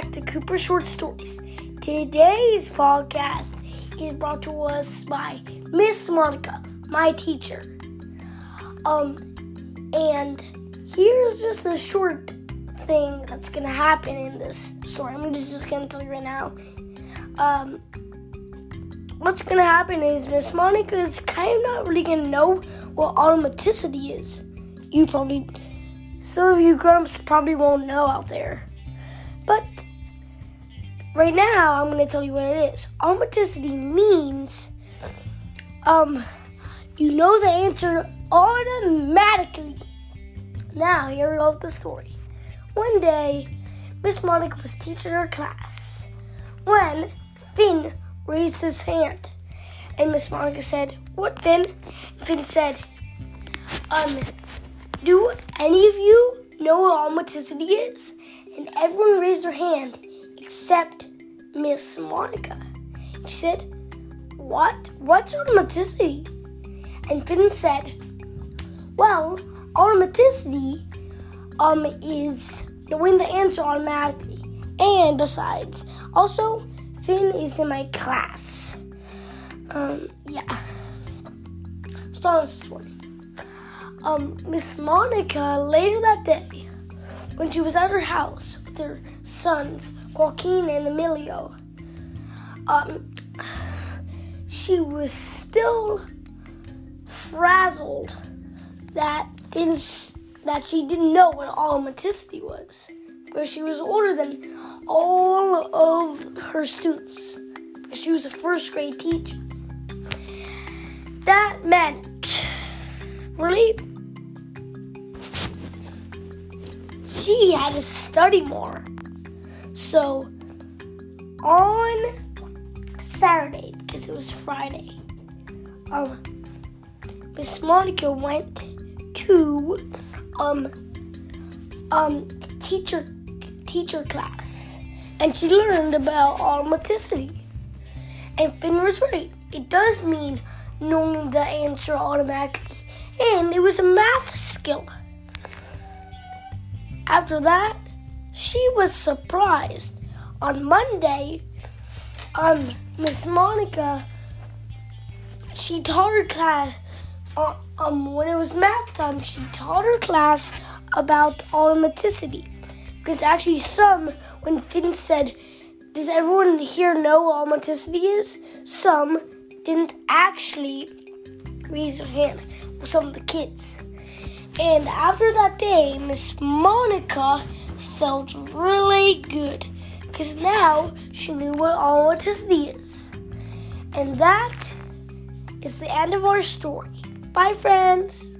back to Cooper Short Stories. Today's podcast is brought to us by Miss Monica, my teacher. And here's just a short thing that's going to happen in this story. I'm just going to tell you right now. What's going to happen is Miss Monica is kind of not really going to know what automaticity is. Some of you grumps probably won't know out there. But right now, I'm going to tell you what it is. Automaticity means you know the answer automatically. Now, here we go with the story. One day, Miss Monica was teaching her class when Finn raised his hand. And Miss Monica said, "What, Finn?" And Finn said, "Do any of you know what automaticity is?" And everyone raised their hand except Miss Monica. She said, "What? What's automaticity?" And Finn said, "Well, automaticity is knowing the answer automatically. And besides, also, Finn is in my class." Start with this one. Miss Monica, later that day, when she was at her house with her sons, Joaquin and Emilio, she was still frazzled that she didn't know what automaticity was, but she was older than all of her students, because she was a first grade teacher. That meant, really, she had to study more. So on Saturday, because it was Friday, Miss Monica went to teacher class, and she learned about automaticity. And Finn was right. It does mean knowing the answer automatically, and it was a math skill. After that, she was surprised. On Monday, Miss Monica, she taught her class, when it was math time, she taught her class about automaticity. Because actually when Finn said, "Does everyone here know what automaticity is?" some didn't actually raise their hand, some of the kids. And after that day, Miss Monica felt really good, because now she knew what automaticity is. And that is the end of our story. Bye, friends.